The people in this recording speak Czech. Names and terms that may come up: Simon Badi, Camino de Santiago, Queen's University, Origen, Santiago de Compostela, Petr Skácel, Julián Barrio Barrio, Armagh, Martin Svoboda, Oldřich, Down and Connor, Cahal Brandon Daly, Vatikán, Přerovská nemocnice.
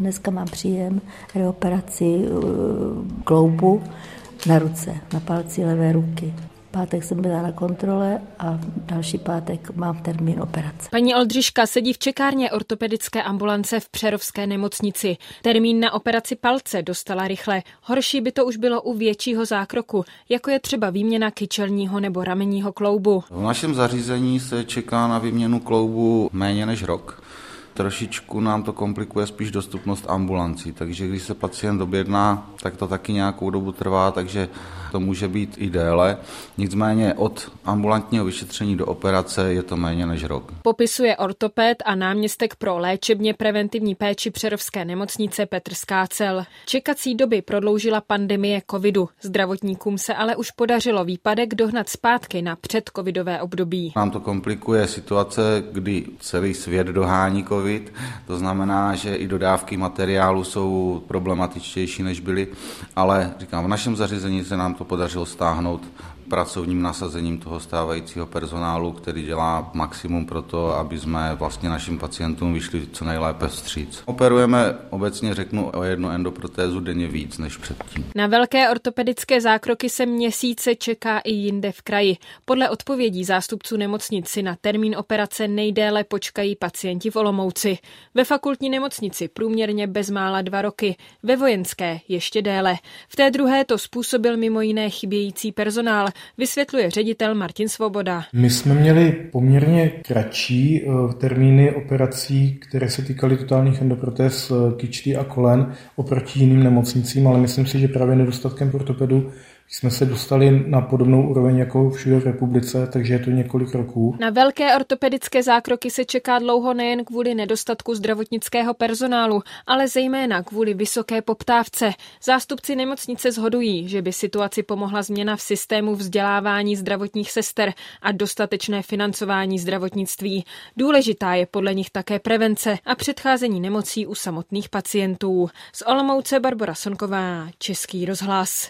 Dneska mám příjem reoperaci kloubu na ruce, na palci levé ruky. Pátek jsem byla na kontrole a další pátek mám termín operace. Paní Oldřiška sedí v čekárně ortopedické ambulance v Přerovské nemocnici. Termín na operaci palce dostala rychle. Horší by to už bylo u většího zákroku, jako je třeba výměna kyčelního nebo ramenního kloubu. V našem zařízení se čeká na výměnu kloubu méně než rok. Trošičku nám to komplikuje spíš dostupnost ambulancí, takže když se pacient objedná, tak to taky nějakou dobu trvá, takže to může být i déle. Nicméně od ambulantního vyšetření do operace je to méně než rok. Popisuje ortoped a náměstek pro léčebně preventivní péči Přerovské nemocnice Petr Skácel. Čekací doby prodloužila pandemie covidu. Zdravotníkům se ale už podařilo výpadek dohnat zpátky na předcovidové období. Nám to komplikuje situace, kdy celý svět dohání covid. To znamená, že i dodávky materiálu jsou problematičtější, než byly, ale říkám, v našem zařízení se nám to podařilo stáhnout pracovním nasazením toho stávajícího personálu, který dělá maximum pro to, aby jsme vlastně našim pacientům vyšli co nejlépe vstříc. Operujeme obecně, řeknu, o jednu endoprotézu denně víc než předtím. Na velké ortopedické zákroky se měsíce čeká i jinde v kraji. Podle odpovědí zástupců nemocnici na termín operace nejdéle počkají pacienti v Olomouci. Ve fakultní nemocnici průměrně bezmála 2 roky, ve vojenské ještě déle. V té druhé to způsobil mimo jiné chybějící personál, vysvětluje ředitel Martin Svoboda. My jsme měli poměrně kratší termíny operací, které se týkaly totálních endoprotéz kyčlí a kolen oproti jiným nemocnicím, ale myslím si, že právě nedostatkem ortopedů jsme se dostali na podobnou úroveň jako všude v republice, takže je to několik roků. Na velké ortopedické zákroky se čeká dlouho nejen kvůli nedostatku zdravotnického personálu, ale zejména kvůli vysoké poptávce. Zástupci nemocnice shodují, že by situaci pomohla změna v systému vzdělávání zdravotních sester a dostatečné financování zdravotnictví. Důležitá je podle nich také prevence a předcházení nemocí u samotných pacientů. Z Olomouce Barbora Sonková, Český rozhlas.